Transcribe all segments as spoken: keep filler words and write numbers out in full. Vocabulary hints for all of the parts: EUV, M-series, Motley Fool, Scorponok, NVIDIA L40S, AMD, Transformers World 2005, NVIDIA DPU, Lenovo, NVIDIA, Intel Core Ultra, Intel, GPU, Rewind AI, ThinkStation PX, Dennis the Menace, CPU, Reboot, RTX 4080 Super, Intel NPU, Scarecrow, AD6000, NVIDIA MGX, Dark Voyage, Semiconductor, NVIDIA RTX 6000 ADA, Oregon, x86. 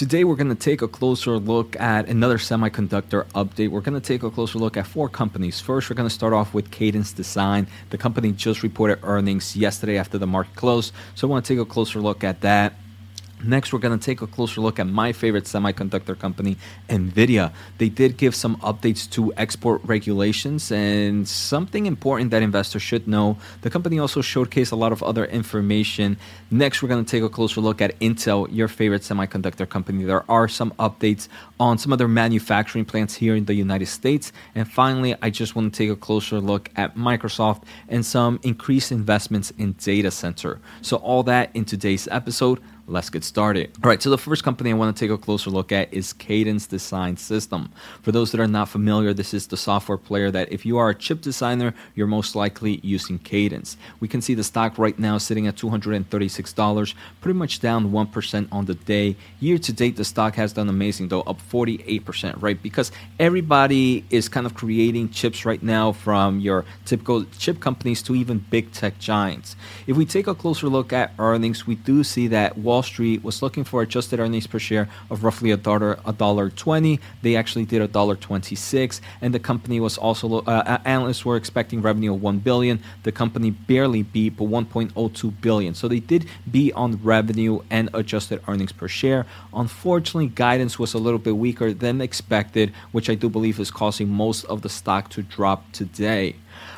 Today, we're going to take a closer look at another semiconductor update. We're going to take a closer look at four companies. First, we're going to start off with Cadence Design. The company just reported earnings yesterday after the market closed, so I want to take a closer look at that. Next, we're going to take a closer look at my favorite semiconductor company, NVIDIA. They did give some updates to export regulations, and something important that investors should know. The company also showcased a lot of other information. Next, we're going to take a closer look at Intel, your favorite semiconductor company. There are some updates on some of their manufacturing plants here in the United States. And finally, I just want to take a closer look at Microsoft and some increased investments in data center. So all that in today's episode. Let's get started. All right, so the first company I want to take a closer look at is Cadence Design System. For those that are not familiar, this is the software player that if you are a chip designer, you're most likely using Cadence. We can see the stock right now sitting at two hundred thirty-six dollars, pretty much down one percent on the day. Year to date, the stock has done amazing though, up forty-eight percent, right? Because everybody is kind of creating chips right now, from your typical chip companies to even big tech giants. If we take a closer look at earnings, we do see that Wall Wall Street was looking for adjusted earnings per share of roughly a dollar a dollar twenty. They actually did a dollar twenty-six, and the company was also uh, analysts were expecting revenue of one billion. The company barely beat, but one point oh two billion. So they did beat on revenue and adjusted earnings per share. Unfortunately, guidance was a little bit weaker than expected, which I do believe is causing most of the stock to drop today.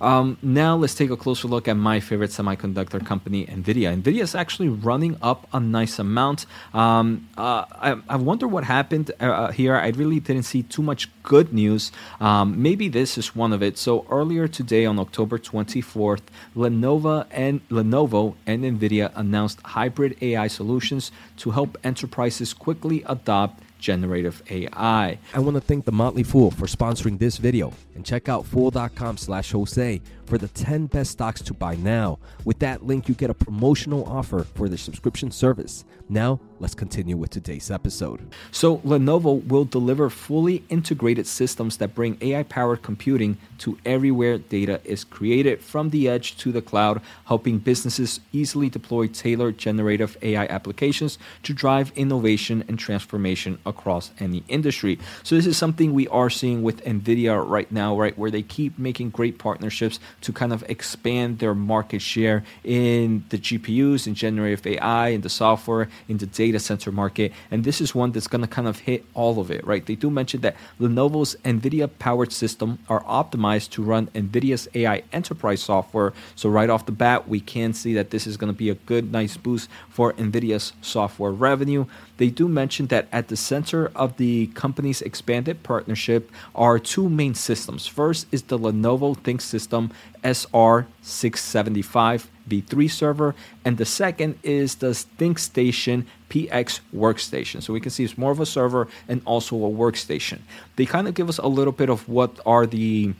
Um, now let's take a closer look at my favorite semiconductor company, NVIDIA. NVIDIA is actually running up a nice amount. Um, uh, I, I wonder what happened uh, here. I really didn't see too much good news. Um, maybe this is one of it. So earlier today on October twenty-fourth, Lenovo and, Lenovo and NVIDIA announced hybrid A I solutions to help enterprises quickly adopt generative A I. I want to thank the Motley Fool for sponsoring this video, and check out fool.com slash Jose for the ten best stocks to buy now. With that link, you get a promotional offer for the subscription service. Now, let's continue with today's episode. So Lenovo will deliver fully integrated systems that bring A I-powered computing to everywhere data is created, from the edge to the cloud, helping businesses easily deploy tailored generative A I applications to drive innovation and transformation across any industry. So this is something we are seeing with NVIDIA right now, right, where they keep making great partnerships to kind of expand their market share in the G P Us, in generative A I, in the software, in the data center market. And this is one that's going to kind of hit all of it, right? They do mention that Lenovo's NVIDIA-powered system are optimized to run NVIDIA's A I enterprise software. So right off the bat, we can see that this is going to be a good, nice boost for NVIDIA's software revenue. They do mention that at the center of the company's expanded partnership are two main systems. First is the Lenovo Think System S R six seventy-five V three server, and the second is the ThinkStation P X workstation. So we can see it's more of a server and also a workstation. They kind of give us a little bit of what are the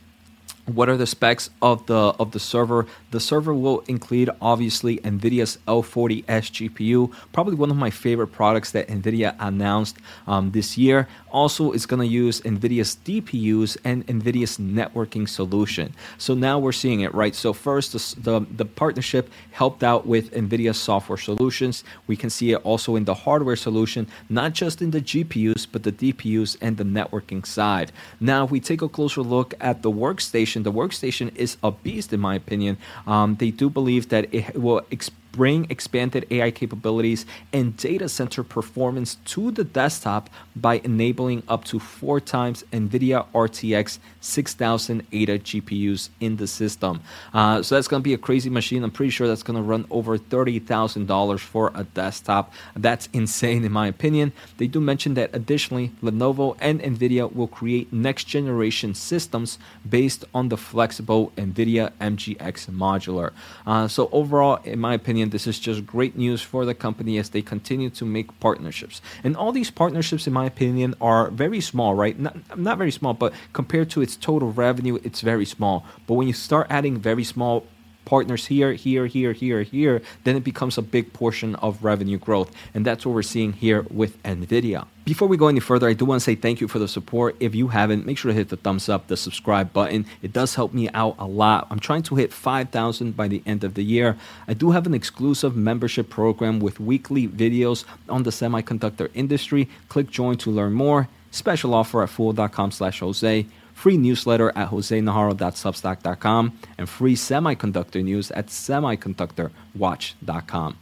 What are the specs of the of the server. The server will include, obviously, NVIDIA's L forty S G P U, probably one of my favorite products that NVIDIA announced um, this year. Also, it's going to use NVIDIA's D P Us and NVIDIA's networking solution. So now we're seeing it, right? So first, the, the, the partnership helped out with NVIDIA's software solutions. We can see it also in the hardware solution, not just in the G P Us, but the D P Us and the networking side. Now, if we take a closer look at the workstation, the workstation is a beast, in my opinion. Um, they do believe that it will ex- bring expanded A I capabilities and data center performance to the desktop by enabling up to four times NVIDIA R T X six thousand A D A G P Us in the system. Uh, so that's going to be a crazy machine. I'm pretty sure that's going to run over thirty thousand dollars for a desktop. That's insane, in my opinion. They do mention that additionally, Lenovo and NVIDIA will create next-generation systems based on the flexible NVIDIA M G X modular. Uh, so overall, in my opinion, this is just great news for the company as they continue to make partnerships. And all these partnerships, in my opinion, are very small, right? Not, not very small, but compared to its total revenue, it's very small. But when you start adding very small partners here, here, here, here, here, then it becomes a big portion of revenue growth. And that's what we're seeing here with NVIDIA. Before we go any further, I do want to say thank you for the support. If you haven't, make sure to hit the thumbs up, the subscribe button. It does help me out a lot. I'm trying to hit five thousand by the end of the year. I do have an exclusive membership program with weekly videos on the semiconductor industry. Click join to learn more. Special offer at fool dot com slash Jose. Free newsletter at jose najarro dot substack dot com, and free semiconductor news at semiconductor watch dot com.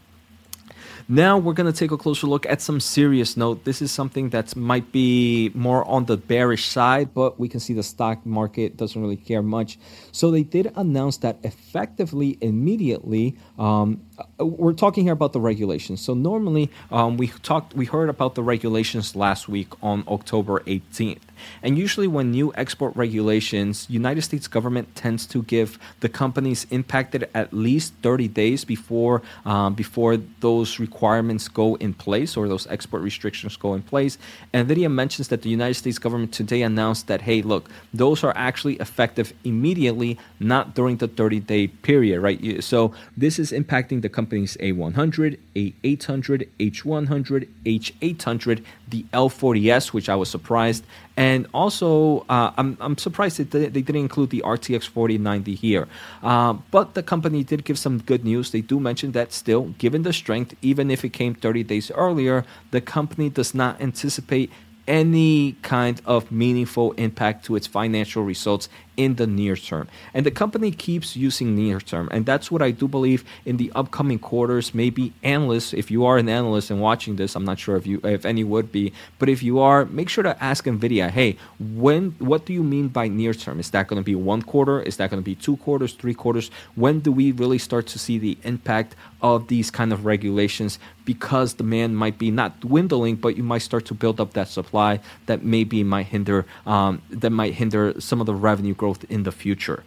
Now we're going to take a closer look at some serious note. This is something that might be more on the bearish side, but we can see the stock market doesn't really care much. So they did announce that effectively, immediately, um, we're talking here about the regulations. So normally um, we talked, we heard about the regulations last week on October eighteenth. And usually when new export regulations, United States government tends to give the companies impacted at least thirty days before um, before those requirements go in place or those export restrictions go in place. And NVIDIA mentions that the United States government today announced that, hey, look, those are actually effective immediately, not during the thirty-day period, right? So this is impacting the companies A one hundred, A eight hundred, H one hundred, H eight hundred, the L forty S, which I was surprised. And also, uh, I'm, I'm surprised that they didn't include the R T X forty ninety here. Uh, but the company did give some good news. They do mention that still, given the strength, even if it came thirty days earlier, the company does not anticipate any kind of meaningful impact to its financial results in the near term. And the company keeps using near term. And that's what I do believe in the upcoming quarters. Maybe analysts, if you are an analyst and watching this, I'm not sure if you, if any would be, but if you are, make sure to ask NVIDIA, hey, when, what do you mean by near term? Is that going to be one quarter? Is that going to be two quarters, three quarters? When do we really start to see the impact of these kind of regulations? Because demand might be not dwindling, but you might start to build up that supply that maybe might hinder, um, that might hinder some of the revenue growth growth in the future.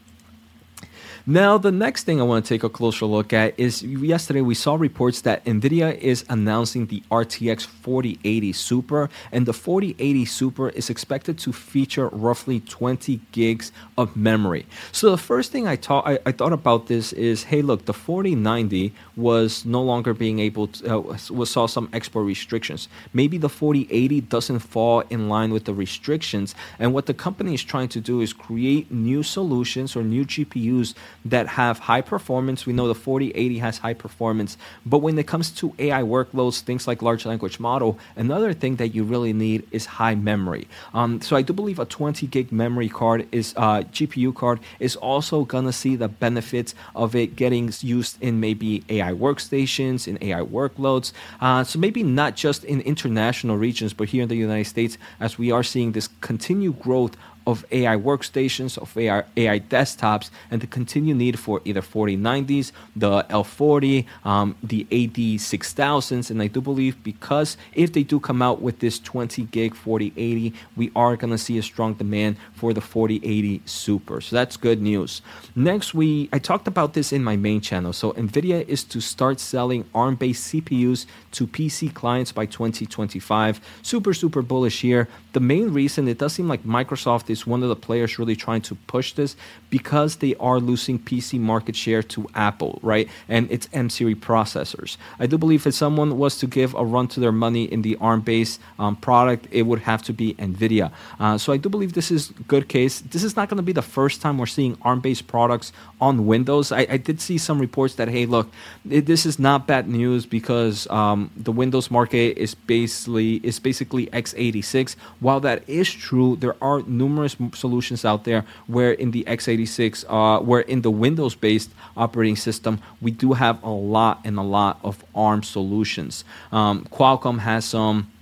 Now, the next thing I want to take a closer look at is yesterday we saw reports that NVIDIA is announcing the R T X forty eighty Super, and the forty eighty Super is expected to feature roughly twenty gigs of memory. So the first thing I, ta- I, I thought about this is, hey, look, the forty ninety was no longer being able to, uh, was, saw some export restrictions. Maybe the forty eighty doesn't fall in line with the restrictions, and what the company is trying to do is create new solutions or new G P Us that have high performance. We know the forty eighty has high performance, but when it comes to A I workloads, things like large language model, another thing that you really need is high memory. Um, so I do believe a twenty gig memory card is uh, G P U card is also gonna see the benefits of it getting used in maybe A I workstations, in A I workloads. Uh, so maybe not just in international regions, but here in the United States, as we are seeing this continued growth of A I workstations, of A I, A I desktops, and the continued need for either forty nineties, the L forty, um, the A D six thousands. And I do believe because if they do come out with this twenty gig forty eighty, we are going to see a strong demand for the forty eighty Super. So that's good news. Next, we I talked about this in my main channel. So NVIDIA is to start selling ARM-based C P Us to P C clients by twenty twenty-five. Super, super bullish here. The main reason, it does seem like Microsoft is one of the players really trying to push this because they are losing P C market share to Apple, right? And it's M-series processors. I do believe if someone was to give a run to their money in the ARM-based um, product, it would have to be NVIDIA. Uh, so I do believe this is good case. This is not going to be the first time we're seeing ARM-based products on Windows. I, I did see some reports that, hey, look, it, this is not bad news because um, the Windows market is basically is basically x eighty-six. While that is true, there are numerous solutions out there where in the x eighty-six, uh, where in the Windows-based operating system, we do have a lot and a lot of ARM solutions. Um, Qualcomm has some.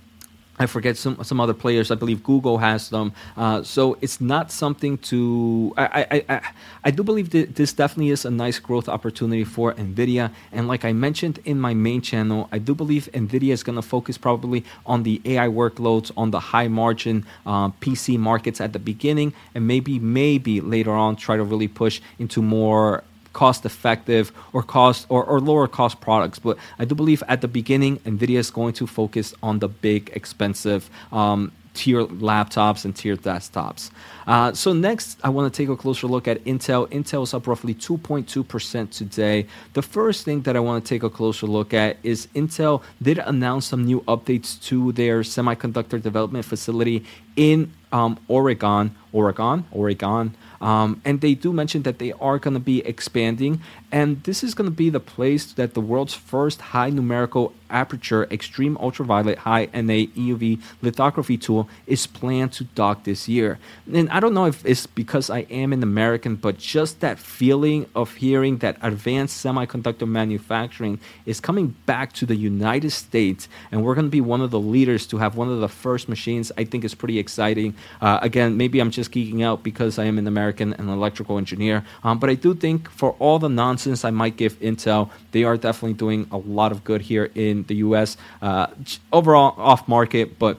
I forget some some other players. I believe Google has them. Uh, so it's not something to. I I I, I do believe that this definitely is a nice growth opportunity for NVIDIA. And like I mentioned in my main channel, I do believe NVIDIA is going to focus probably on the A I workloads, on the high margin uh, P C markets at the beginning, and maybe maybe later on try to really push into more cost-effective or cost or, or lower-cost products. But I do believe at the beginning, NVIDIA is going to focus on the big, expensive um, tier laptops and tier desktops. Uh, so next, I want to take a closer look at Intel. Intel's up roughly two point two percent today. The first thing that I want to take a closer look at is Intel did announce some new updates to their semiconductor development facility in um, Oregon, Oregon, Oregon. Um, and they do mention that they are going to be expanding. And this is going to be the place that the world's first high numerical aperture extreme ultraviolet high N A E U V lithography tool is planned to dock this year. And I don't know if it's because I am an American, but just that feeling of hearing that advanced semiconductor manufacturing is coming back to the United States, and we're going to be one of the leaders to have one of the first machines, I think is pretty exciting. Uh, again, maybe I'm just geeking out because I am an American and electrical engineer, um, but I do think for all the nonsense I might give Intel, they are definitely doing a lot of good here in the U S Uh, overall, off market, but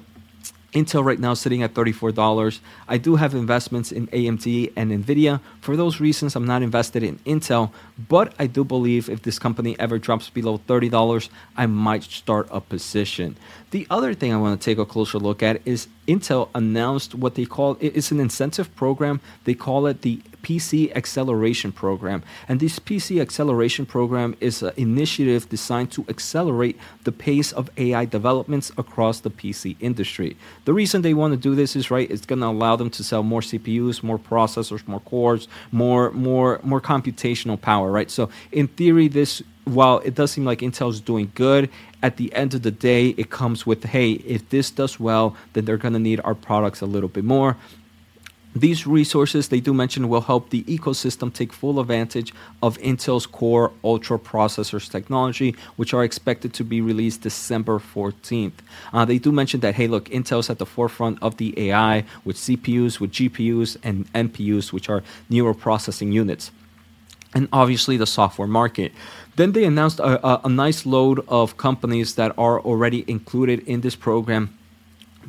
Intel right now sitting at thirty-four dollars. I do have investments in A M D and NVIDIA. For those reasons, I'm not invested in Intel, but I do believe if this company ever drops below thirty dollars, I might start a position. The other thing I want to take a closer look at is Intel announced what they call, it's an incentive program. They call it the P C Acceleration Program. And this P C Acceleration Program is an initiative designed to accelerate the pace of A I developments across the P C industry. The reason they want to do this is, right, it's going to allow them to sell more C P Us, more processors, more cores, more, more, more computational power, right? So in theory, this, while it does seem like Intel's doing good, at the end of the day, it comes with, hey, if this does well, then they're going to need our products a little bit more. These resources, they do mention, will help the ecosystem take full advantage of Intel's Core Ultra processors technology, which are expected to be released December fourteenth. Uh, they do mention that, hey, look, Intel's at the forefront of the A I with C P Us, with G P Us, and N P Us, which are neural processing units, and obviously the software market. Then they announced a, a, a nice load of companies that are already included in this program.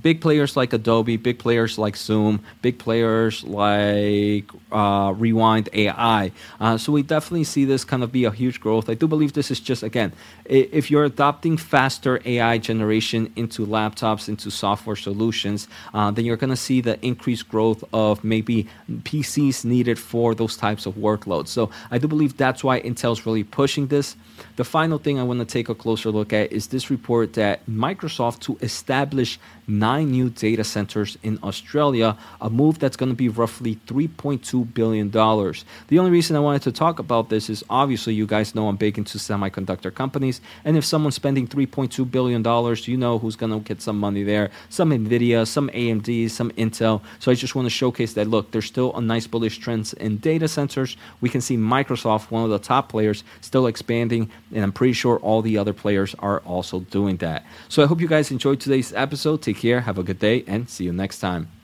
Big players like Adobe, big players like Zoom, big players like uh, Rewind A I. Uh, so we definitely see this kind of be a huge growth. I do believe this is just, again, if you're adopting faster A I generation into laptops, into software solutions, uh, then you're going to see the increased growth of maybe P Cs needed for those types of workloads. So I do believe that's why Intel's really pushing this. The final thing I want to take a closer look at is this report that Microsoft to establish nine new data centers in Australia, a move that's going to be roughly three point two billion dollars. The only reason I wanted to talk about this is obviously you guys know I'm big into semiconductor companies, and if someone's spending three point two billion dollars, you know who's going to get some money there, some NVIDIA, some A M D, some Intel. So I just want to showcase that, look, there's still a nice bullish trends in data centers. We can see Microsoft, one of the top players, still expanding, and I'm pretty sure all the other players are also doing that. So I hope you guys enjoyed today's episode. Take care. Have a good day and see you next time.